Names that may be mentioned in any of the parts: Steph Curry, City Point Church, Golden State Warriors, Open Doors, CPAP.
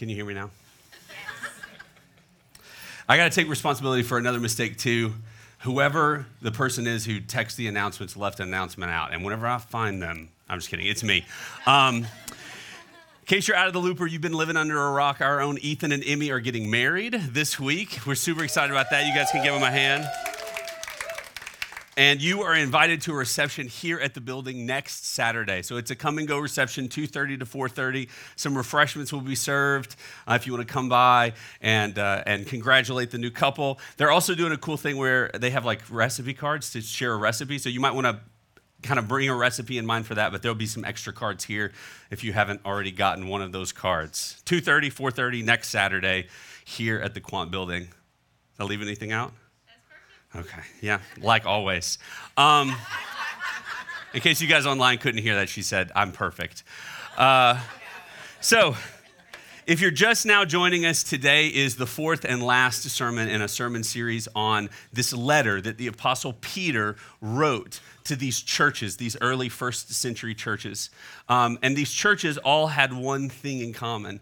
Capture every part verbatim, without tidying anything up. Can you hear me now? I got to take responsibility for another mistake too. Whoever the person is who texts the announcements left an announcement out. And whenever I find them, I'm just kidding, it's me. Um, In case you're out of the loop or you've been living under a rock, our own Ethan and Emmy are getting married this week. We're super excited about that. You guys can give them a hand. And you are invited to a reception here at the building next Saturday. So it's a come and go reception, two thirty to four thirty. Some refreshments will be served uh, if you want to come by and uh, and congratulate the new couple. They're also doing a cool thing where they have like recipe cards to share a recipe. So you might want to kind of bring a recipe in mind for that, but there'll be some extra cards here if you haven't already gotten one of those cards. two thirty, four thirty next Saturday here at the Quant Building. Did I leave anything out? That's perfect. Okay, yeah, like always. Um, in case you guys online couldn't hear that, she said, I'm perfect. Uh, so... If you're just now joining us, today is the fourth and last sermon in a sermon series on this letter that the Apostle Peter wrote to these churches, these early first century churches. Um, and these churches all had one thing in common.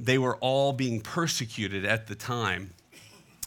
They were all being persecuted at the time.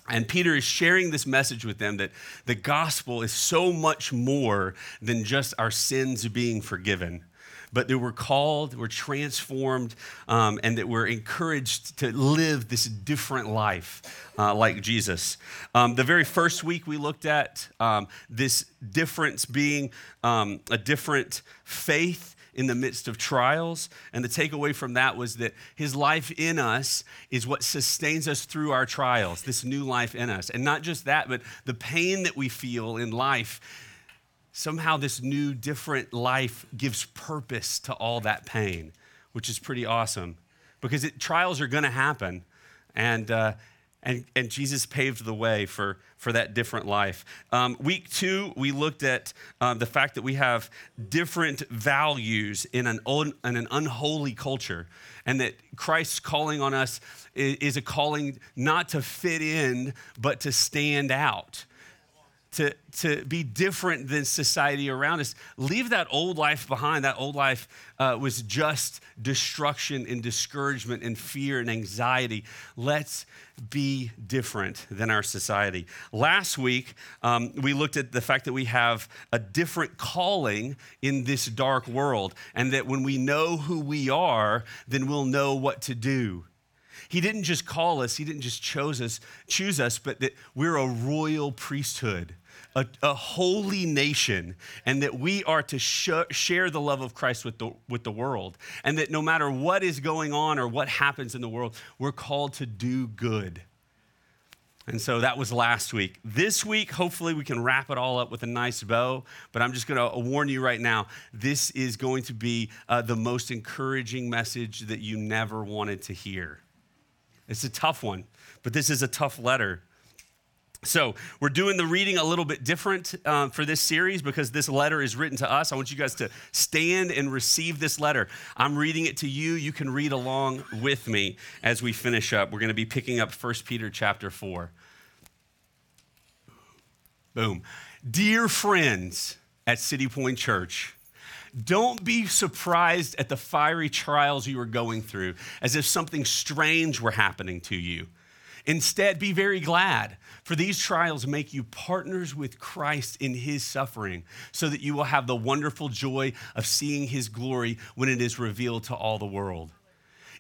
And Peter is sharing this message with them that the gospel is so much more than just our sins being forgiven, but that we're called, we're transformed, um, and that we're encouraged to live this different life uh, like Jesus. Um, the very first week we looked at um, this difference being um, a different faith in the midst of trials, and the takeaway from that was that his life in us is what sustains us through our trials, this new life in us. And not just that, but the pain that we feel in life, somehow this new, different life gives purpose to all that pain, which is pretty awesome because it, trials are going to happen, and uh, and and Jesus paved the way for, for that different life. Um, week two, we looked at um, the fact that we have different values in an un, in an unholy culture, and that Christ's calling on us is, is a calling not to fit in, but to stand out. To, to be different than society around us. Leave that old life behind. That old life uh, was just destruction and discouragement and fear and anxiety. Let's be different than our society. Last week, um, we looked at the fact that we have a different calling in this dark world, and that when we know who we are, then we'll know what to do. He didn't just call us, he didn't just chose us, choose us, but that we're a royal priesthood, a, a holy nation, and that we are to sh- share the love of Christ with the, with the world, and that no matter what is going on or what happens in the world, we're called to do good. And so that was last week. This week, hopefully we can wrap it all up with a nice bow, but I'm just gonna warn you right now, this is going to be uh, the most encouraging message that you never wanted to hear. It's a tough one, but this is a tough letter. So we're doing the reading a little bit different um, for this series because this letter is written to us. I want you guys to stand and receive this letter. I'm reading it to you. You can read along with me as we finish up. We're going to be picking up First Peter chapter four. Boom. Dear friends at City Point Church, don't be surprised at the fiery trials you are going through, as if something strange were happening to you. Instead, be very glad, for these trials make you partners with Christ in his suffering, so that you will have the wonderful joy of seeing his glory when it is revealed to all the world.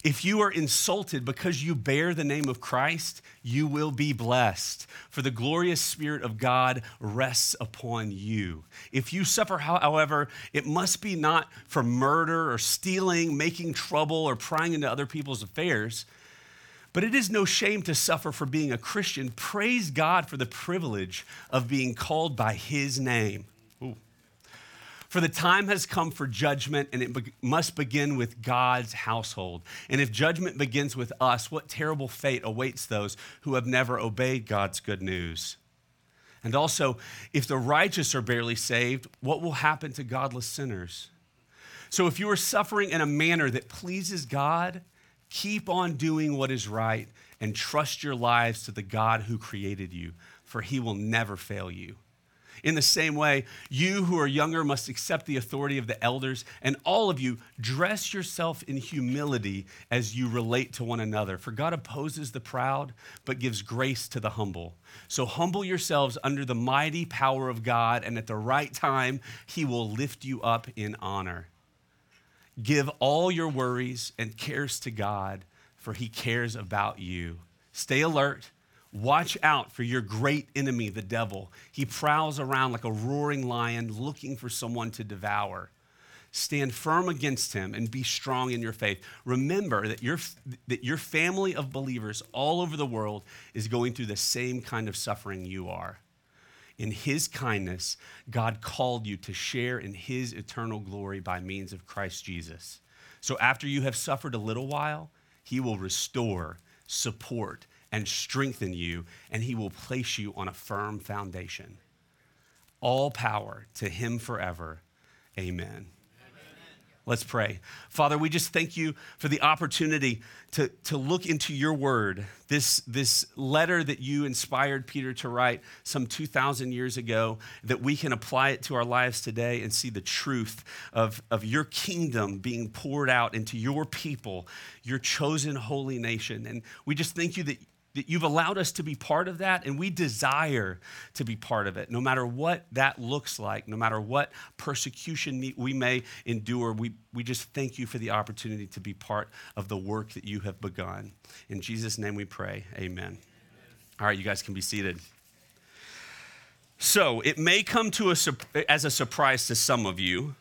If you are insulted because you bear the name of Christ, you will be blessed, for the glorious Spirit of God rests upon you. If you suffer, however, it must be not for murder or stealing, making trouble, or prying into other people's affairs. But it is no shame to suffer for being a Christian. Praise God for the privilege of being called by his name. Ooh. For the time has come for judgment, and it be- must begin with God's household. And if judgment begins with us, what terrible fate awaits those who have never obeyed God's good news? And also, if the righteous are barely saved, what will happen to godless sinners? So if you are suffering in a manner that pleases God, keep on doing what is right and trust your lives to the God who created you, for he will never fail you. In the same way, you who are younger must accept the authority of the elders, and all of you dress yourself in humility as you relate to one another. For God opposes the proud, but gives grace to the humble. So humble yourselves under the mighty power of God, and at the right time, he will lift you up in honor. Give all your worries and cares to God, for he cares about you. Stay alert. Watch out for your great enemy, the devil. He prowls around like a roaring lion looking for someone to devour. Stand firm against him and be strong in your faith. Remember that your, that your family of believers all over the world is going through the same kind of suffering you are. In his kindness, God called you to share in his eternal glory by means of Christ Jesus. So after you have suffered a little while, he will restore, support, and strengthen you, and he will place you on a firm foundation. All power to him forever. Amen. Amen. Let's pray. Father, we just thank you for the opportunity to, to look into your word, this, this letter that you inspired Peter to write some two thousand years ago, that we can apply it to our lives today and see the truth of, of your kingdom being poured out into your people, your chosen holy nation. And we just thank you that that you've allowed us to be part of that, and we desire to be part of it. No matter what that looks like, no matter what persecution we may endure, we, we just thank you for the opportunity to be part of the work that you have begun. In Jesus' name we pray, amen. Amen. All right, you guys can be seated. So it may come to a, as a surprise to some of you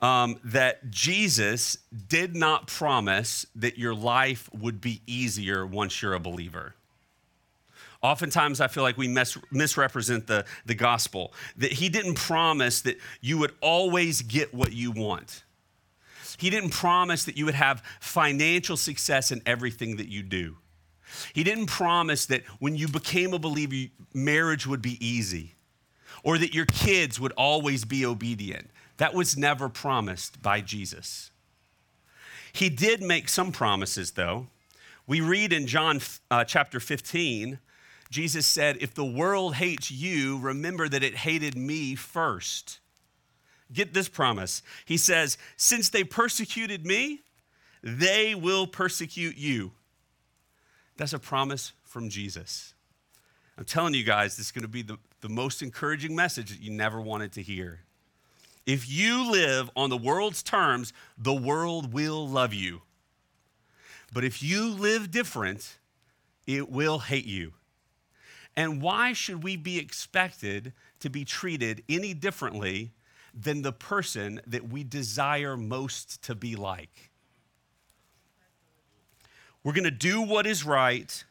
Um, that Jesus did not promise that your life would be easier once you're a believer. Oftentimes, I feel like we mis- misrepresent the, the gospel, that he didn't promise that you would always get what you want. He didn't promise that you would have financial success in everything that you do. He didn't promise that when you became a believer, marriage would be easy, or that your kids would always be obedient. That was never promised by Jesus. He did make some promises, though. We read in John uh, chapter fifteen, Jesus said, "If the world hates you, remember that it hated me first." Get this promise. He says, "Since they persecuted me, they will persecute you." That's a promise from Jesus. I'm telling you guys, this is going to be the, the most encouraging message that you never wanted to hear. If you live on the world's terms, the world will love you. But if you live different, it will hate you. And why should we be expected to be treated any differently than the person that we desire most to be like? We're going to do what is right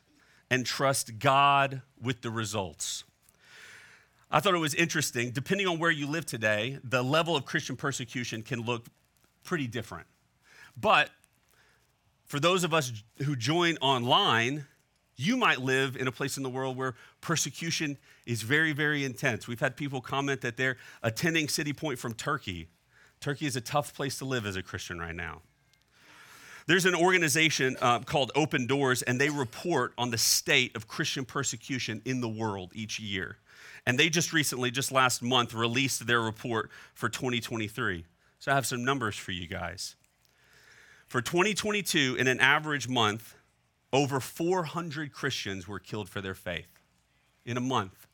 and trust God with the results. I thought it was interesting. Depending on where you live today, the level of Christian persecution can look pretty different. But for those of us who join online, you might live in a place in the world where persecution is very, very intense. We've had people comment that they're attending City Point from Turkey. Turkey is a tough place to live as a Christian right now. There's an organization uh, called Open Doors, and they report on the state of Christian persecution in the world each year. And they just recently, just last month, released their report for twenty twenty-three. So I have some numbers for you guys. For twenty twenty-two, in an average month, over four hundred Christians were killed for their faith. In a month,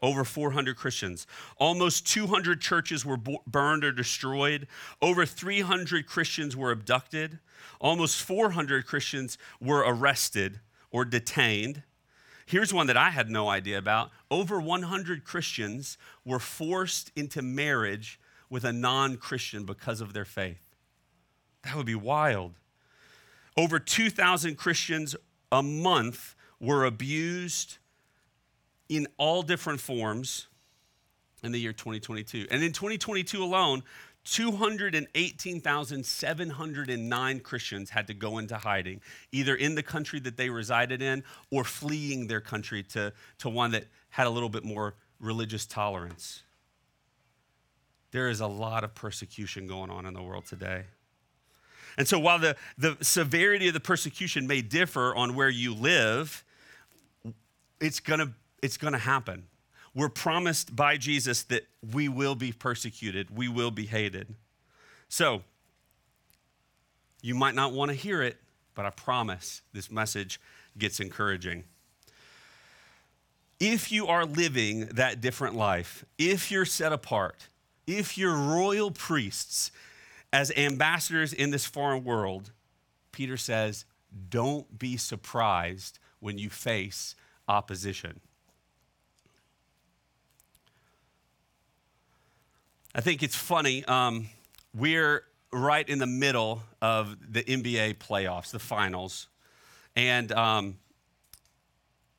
over four hundred Christians. Almost two hundred churches were burned or destroyed. Over three hundred Christians were abducted. Almost four hundred Christians were arrested or detained. Here's one that I had no idea about. Over one hundred Christians were forced into marriage with a non-Christian because of their faith. That would be wild. Over two thousand Christians a month were abused in all different forms in the year twenty twenty-two. And in twenty twenty-two alone, two hundred eighteen thousand seven hundred nine Christians had to go into hiding, either in the country that they resided in or fleeing their country to, to one that had a little bit more religious tolerance. There is a lot of persecution going on in the world today. And so while the, the severity of the persecution may differ on where you live, it's gonna, it's gonna happen. we're promised by Jesus that we will be persecuted, we will be hated. So you might not want to hear it, but I promise this message gets encouraging. If you are living that different life, if you're set apart, if you're royal priests as ambassadors in this foreign world, Peter says, don't be surprised when you face opposition. I think it's funny, um, we're right in the middle of the N B A playoffs, the finals, and um,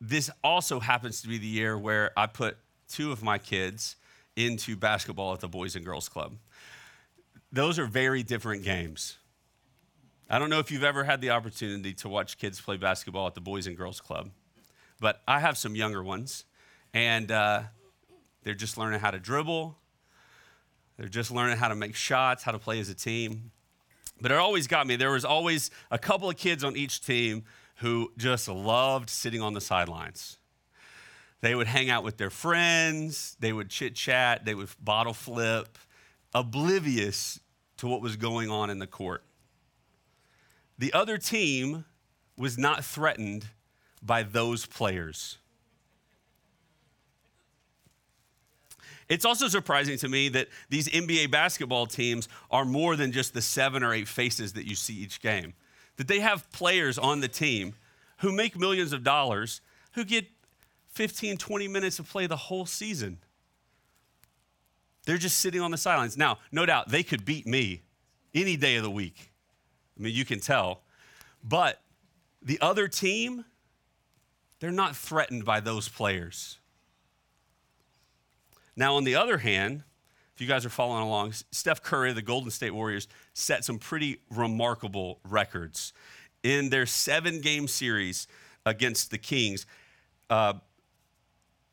this also happens to be the year where I put two of my kids into basketball at the Boys and Girls Club. Those are very different games. I don't know if you've ever had the opportunity to watch kids play basketball at the Boys and Girls Club, but I have some younger ones, and uh, they're just learning how to dribble. They're just learning how to make shots, how to play as a team. But it always got me. There was always a couple of kids on each team who just loved sitting on the sidelines. They would hang out with their friends. They would chit-chat. They would bottle flip, oblivious to what was going on in the court. The other team was not threatened by those players. It's also surprising to me that these N B A basketball teams are more than just the seven or eight faces that you see each game. That they have players on the team who make millions of dollars, who get fifteen, twenty minutes to play the whole season. They're just sitting on the sidelines. Now, no doubt, they could beat me any day of the week. I mean, you can tell. But the other team, they're not threatened by those players. Now, on the other hand, if you guys are following along, Steph Curry, the Golden State Warriors, set some pretty remarkable records. In their seven-game series against the Kings, uh,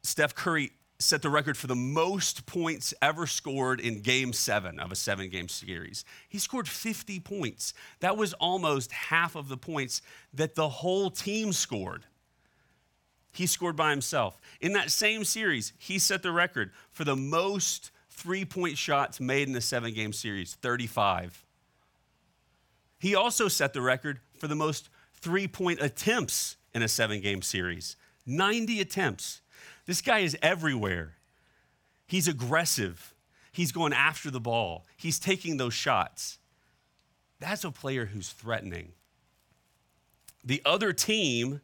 Steph Curry set the record for the most points ever scored in game seven of a seven-game series. He scored fifty points. That was almost half of the points that the whole team scored. He scored by himself. In that same series, he set the record for the most three-point shots made in a seven-game series, thirty-five. He also set the record for the most three-point attempts in a seven-game series, ninety attempts. This guy is everywhere. He's aggressive. He's going after the ball. He's taking those shots. That's a player who's threatening. The other team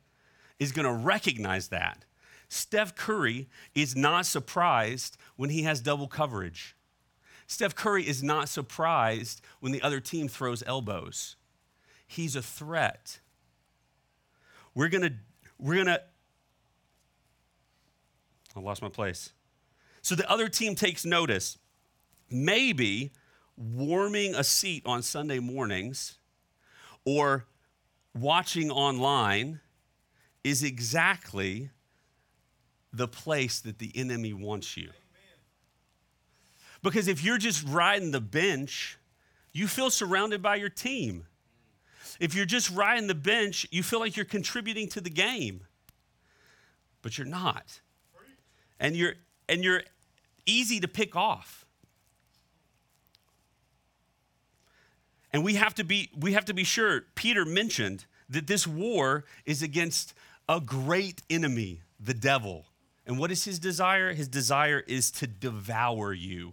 is going to recognize that. Steph Curry is not surprised when he has double coverage. Steph Curry is not surprised when the other team throws elbows. He's a threat. We're going to, we're going to, I lost my place. So the other team takes notice. Maybe warming a seat on Sunday mornings or watching online is exactly the place that the enemy wants you. Because if you're just riding the bench, you feel surrounded by your team. If you're just riding the bench, you feel like you're contributing to the game. But you're not. And you're and you're easy to pick off. And we have to be we have to be sure. Peter mentioned that this war is against a great enemy, the devil. And what is his desire? His desire is to devour you.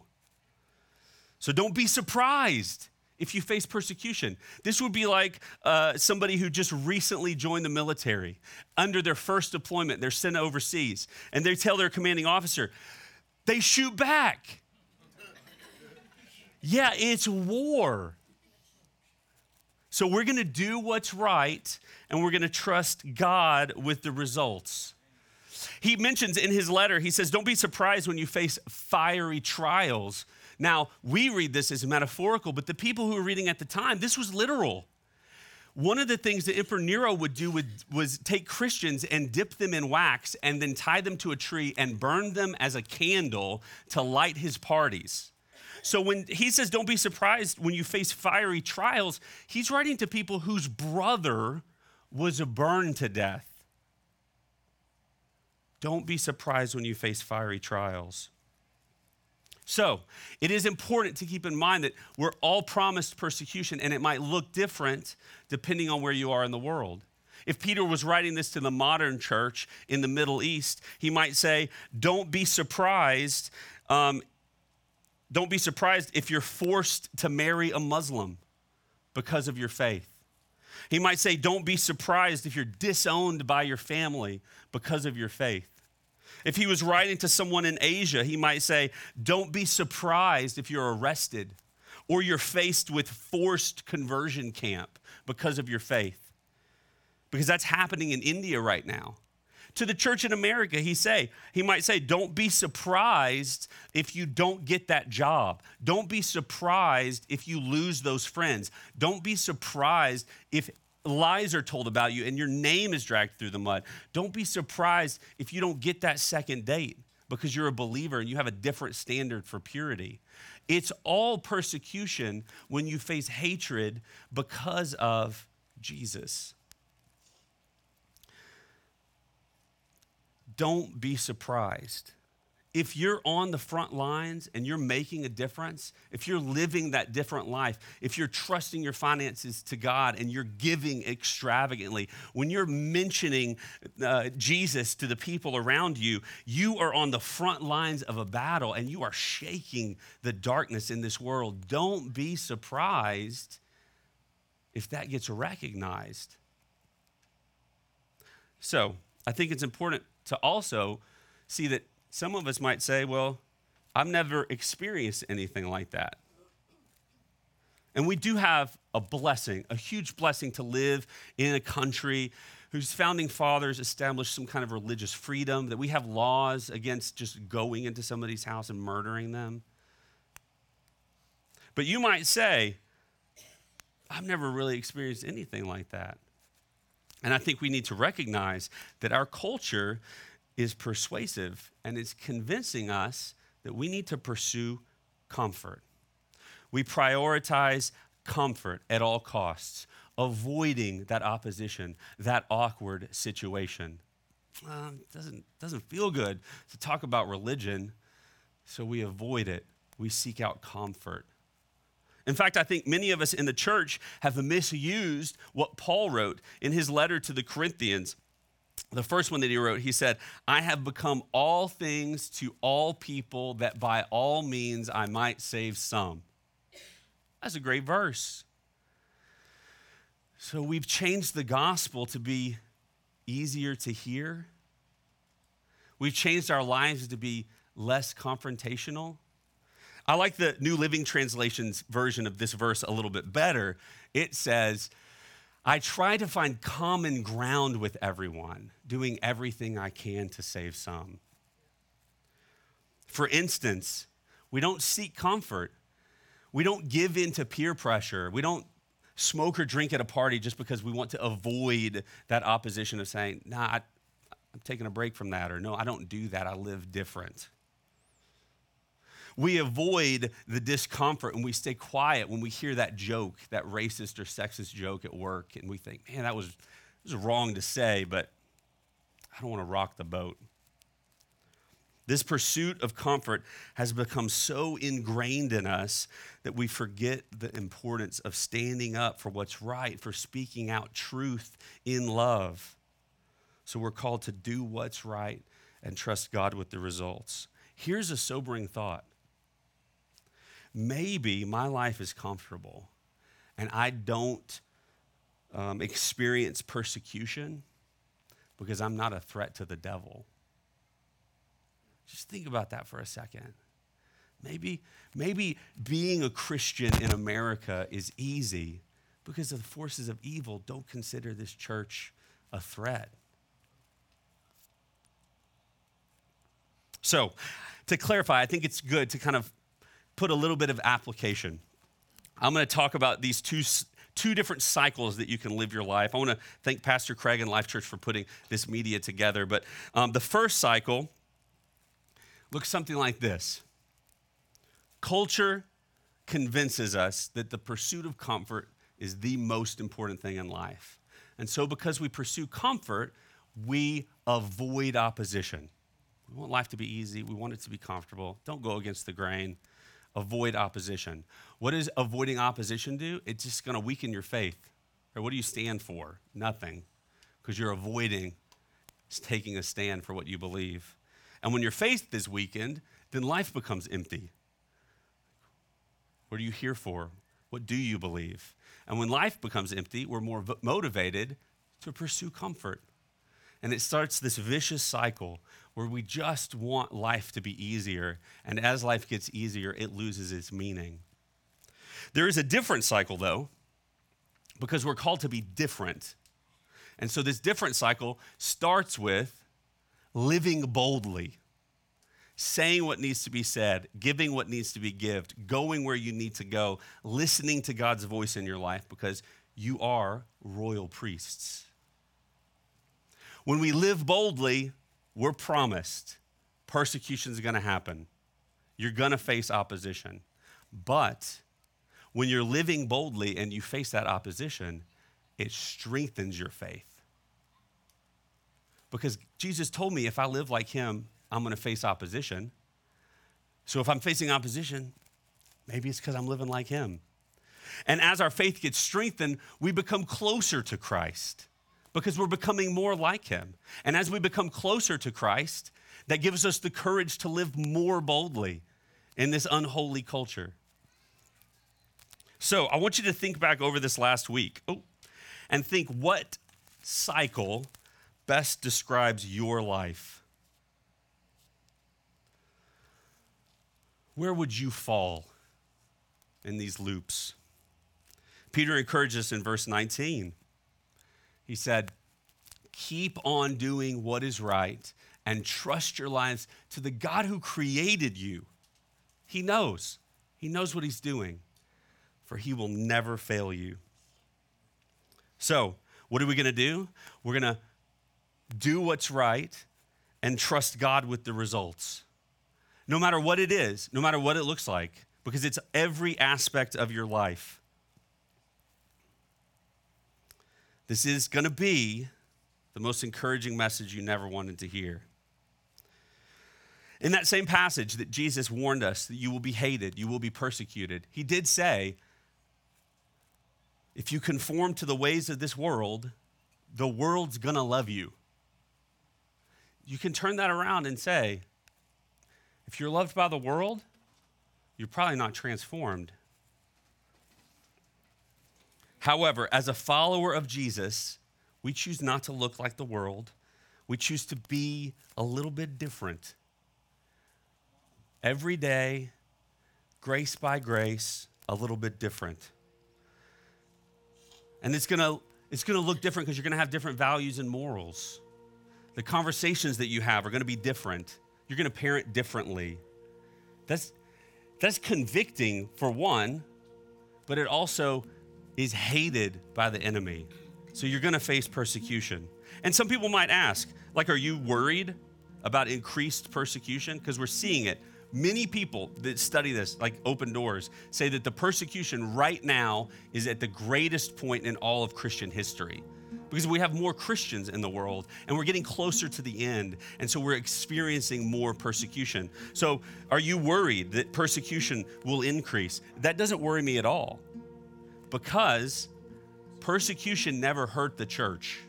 So don't be surprised if you face persecution. This would be like uh, somebody who just recently joined the military. Under their first deployment, they're sent overseas, and they tell their commanding officer, they shoot back. Yeah, it's war. So we're going to do what's right, and we're going to trust God with the results. He mentions in his letter, he says, don't be surprised when you face fiery trials. Now, we read this as metaphorical, but the people who were reading at the time, this was literal. One of the things that Emperor Nero would do would, was take Christians and dip them in wax and then tie them to a tree and burn them as a candle to light his parties. So when he says, don't be surprised when you face fiery trials, he's writing to people whose brother was burned to death. Don't be surprised when you face fiery trials. So it is important to keep in mind that we're all promised persecution, and it might look different depending on where you are in the world. If Peter was writing this to the modern church in the Middle East, he might say, don't be surprised. Um, don't be surprised if you're forced to marry a Muslim because of your faith. He might say, don't be surprised if you're disowned by your family because of your faith. If he was writing to someone in Asia, he might say, don't be surprised if you're arrested or you're faced with forced conversion camp because of your faith. Because that's happening in India right now. To the church in America, he say, he might say, don't be surprised if you don't get that job. Don't be surprised if you lose those friends. Don't be surprised if lies are told about you and your name is dragged through the mud. Don't be surprised if you don't get that second date because you're a believer and you have a different standard for purity. It's all persecution when you face hatred because of Jesus. Don't be surprised. If you're on the front lines and you're making a difference, if you're living that different life, if you're trusting your finances to God and you're giving extravagantly, when you're mentioning uh, Jesus to the people around you, you are on the front lines of a battle and you are shaking the darkness in this world. Don't be surprised if that gets recognized. So I think it's important to also see that some of us might say, well, I've never experienced anything like that. And we do have a blessing, a huge blessing to live in a country whose founding fathers established some kind of religious freedom, that we have laws against just going into somebody's house and murdering them. But you might say, I've never really experienced anything like that. And I think we need to recognize that our culture is persuasive and it's convincing us that we need to pursue comfort. We prioritize comfort at all costs, avoiding that opposition, that awkward situation. Um, doesn't, doesn't feel good to talk about religion, so we avoid it. We seek out comfort. In fact, I think many of us in the church have misused what Paul wrote in his letter to the Corinthians. The first one that he wrote, he said, I have become all things to all people that by all means I might save some. That's a great verse. So we've changed the gospel to be easier to hear. We've changed our lives to be less confrontational. I like the New Living Translation's version of this verse a little bit better. It says, I try to find common ground with everyone, doing everything I can to save some. For instance, we don't seek comfort. We don't give in to peer pressure. We don't smoke or drink at a party just because we want to avoid that opposition of saying, nah, I, I'm taking a break from that, or no, I don't do that, I live different. We avoid the discomfort and we stay quiet when we hear that joke, that racist or sexist joke at work, and we think, man, that was, was wrong to say, but I don't want to rock the boat. This pursuit of comfort has become so ingrained in us that we forget the importance of standing up for what's right, for speaking out truth in love. So we're called to do what's right and trust God with the results. Here's a sobering thought. Maybe my life is comfortable and I don't um, experience persecution because I'm not a threat to the devil. Just think about that for a second. Maybe, maybe being a Christian in America is easy because the forces of evil don't consider this church a threat. So to clarify, I think it's good to kind of put a little bit of application. I'm going to talk about these two, two different cycles that you can live your life. I want to thank Pastor Craig and Life Church for putting this media together. But um, the first cycle looks something like this. Culture convinces us that the pursuit of comfort is the most important thing in life. And so because we pursue comfort, we avoid opposition. We want life to be easy. We want it to be comfortable. Don't go against the grain. Avoid opposition. What does avoiding opposition do? It's just going to weaken your faith. Or what do you stand for? Nothing. Because you're avoiding taking a stand for what you believe. And when your faith is weakened, then life becomes empty. What are you here for? What do you believe? And when life becomes empty, we're more v- motivated to pursue comfort. And it starts this vicious cycle where we just want life to be easier. And as life gets easier, it loses its meaning. There is a different cycle, though, because we're called to be different. And so this different cycle starts with living boldly, saying what needs to be said, giving what needs to be given, going where you need to go, listening to God's voice in your life because you are royal priests. When we live boldly, we're promised persecution's gonna happen. You're gonna face opposition. But when you're living boldly and you face that opposition, it strengthens your faith. Because Jesus told me if I live like him, I'm gonna face opposition. So if I'm facing opposition, maybe it's because I'm living like him. And as our faith gets strengthened, we become closer to Christ because we're becoming more like him. And as we become closer to Christ, that gives us the courage to live more boldly in this unholy culture. So I want you to think back over this last week oh, and think what cycle best describes your life. Where would you fall in these loops? Peter encouraged us in verse nineteen. He said, keep on doing what is right and trust your lives to the God who created you. He knows. He knows what he's doing, for he will never fail you. So what are we going to do? We're going to do what's right and trust God with the results. No matter what it is, no matter what it looks like, because it's every aspect of your life. This is going to be the most encouraging message you never wanted to hear. In that same passage that Jesus warned us that you will be hated, you will be persecuted, he did say, if you conform to the ways of this world, the world's going to love you. You can turn that around and say, if you're loved by the world, you're probably not transformed. However, as a follower of Jesus, we choose not to look like the world. We choose to be a little bit different. Every day, grace by grace, a little bit different. And it's gonna, it's gonna look different because you're gonna have different values and morals. The conversations that you have are gonna be different. You're gonna parent differently. That's, that's convicting for one, but it also is hated by the enemy. So you're gonna face persecution. And some people might ask, like, are you worried about increased persecution? Because we're seeing it. Many people that study this, like Open Doors, say that the persecution right now is at the greatest point in all of Christian history. Because we have more Christians in the world and we're getting closer to the end. And so we're experiencing more persecution. So are you worried that persecution will increase? That doesn't worry me at all, because persecution never hurt the church.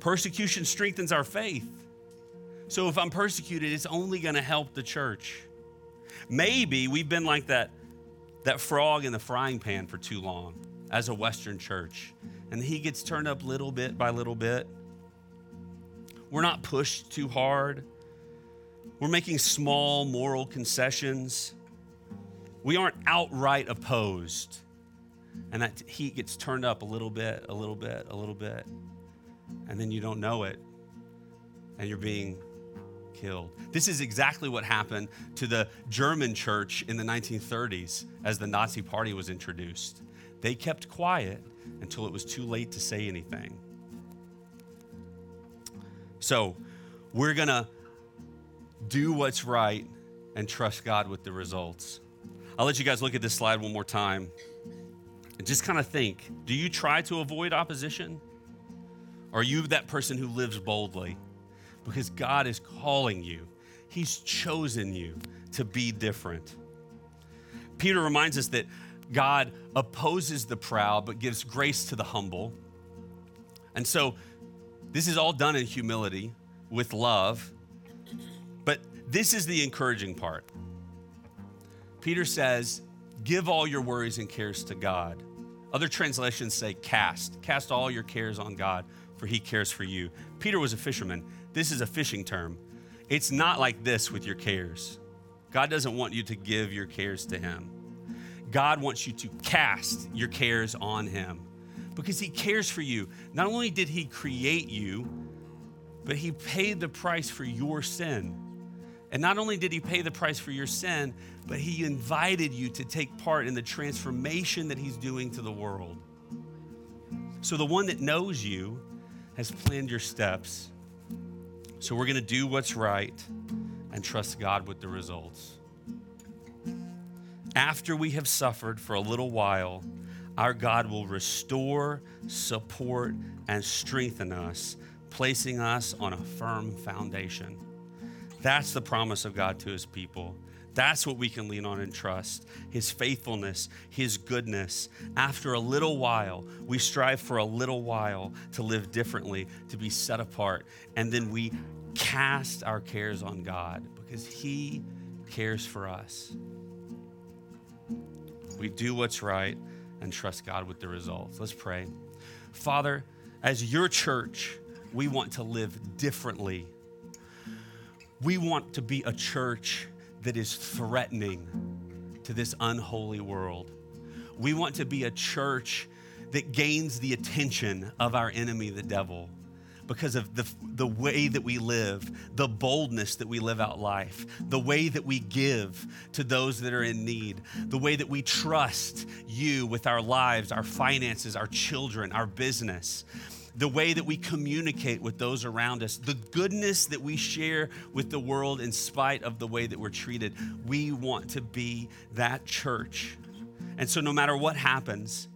Persecution strengthens our faith. So if I'm persecuted, it's only gonna help the church. Maybe we've been like that, that frog in the frying pan for too long as a Western church, and he gets turned up little bit by little bit. We're not pushed too hard. We're making small moral concessions. We aren't outright opposed. And that heat gets turned up a little bit, a little bit, a little bit. And then you don't know it. And you're being killed. This is exactly what happened to the German church in the nineteen thirties as the Nazi Party was introduced. They kept quiet until it was too late to say anything. So we're gonna do what's right and trust God with the results. I'll let you guys look at this slide one more time and just kind of think, do you try to avoid opposition? Are you that person who lives boldly? because God is calling you. He's chosen you to be different. Peter reminds us that God opposes the proud, but gives grace to the humble. And so this is all done in humility with love. But this is the encouraging part. Peter says, give all your worries and cares to God. Other translations say cast. Cast all your cares on God, for he cares for you. Peter was a fisherman. This is a fishing term. It's not like this with your cares. God doesn't want you to give your cares to him. God wants you to cast your cares on him because he cares for you. Not only did he create you, but he paid the price for your sin. And not only did he pay the price for your sin, but he invited you to take part in the transformation that he's doing to the world. So the one that knows you has planned your steps. So we're gonna do what's right and trust God with the results. After we have suffered for a little while, our God will restore, support, and strengthen us, placing us on a firm foundation. That's the promise of God to his people. That's what we can lean on and trust, his faithfulness, his goodness. After a little while, we strive for a little while to live differently, to be set apart, and then we cast our cares on God because he cares for us. We do what's right and trust God with the results. Let's pray. Father, as your church, we want to live differently. We want to be a church that is threatening to this unholy world. We want to be a church that gains the attention of our enemy, the devil, because of the, the way that we live, the boldness that we live out life, the way that we give to those that are in need, the way that we trust you with our lives, our finances, our children, our business, the way that we communicate with those around us, the goodness that we share with the world in spite of the way that we're treated. We want to be that church. And so no matter what happens,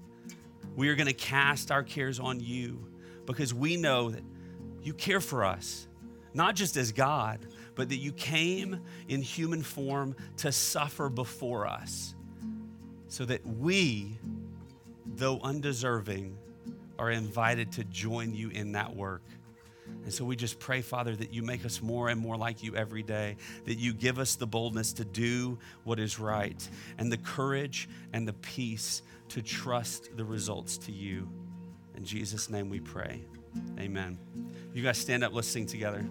we are gonna cast our cares on you because we know that you care for us, not just as God, but that you came in human form to suffer before us so that we, though undeserving, are invited to join you in that work. And so we just pray, Father, that you make us more and more like you every day, that you give us the boldness to do what is right and the courage and the peace to trust the results to you. In Jesus' name we pray, amen. You guys stand up, let's sing together.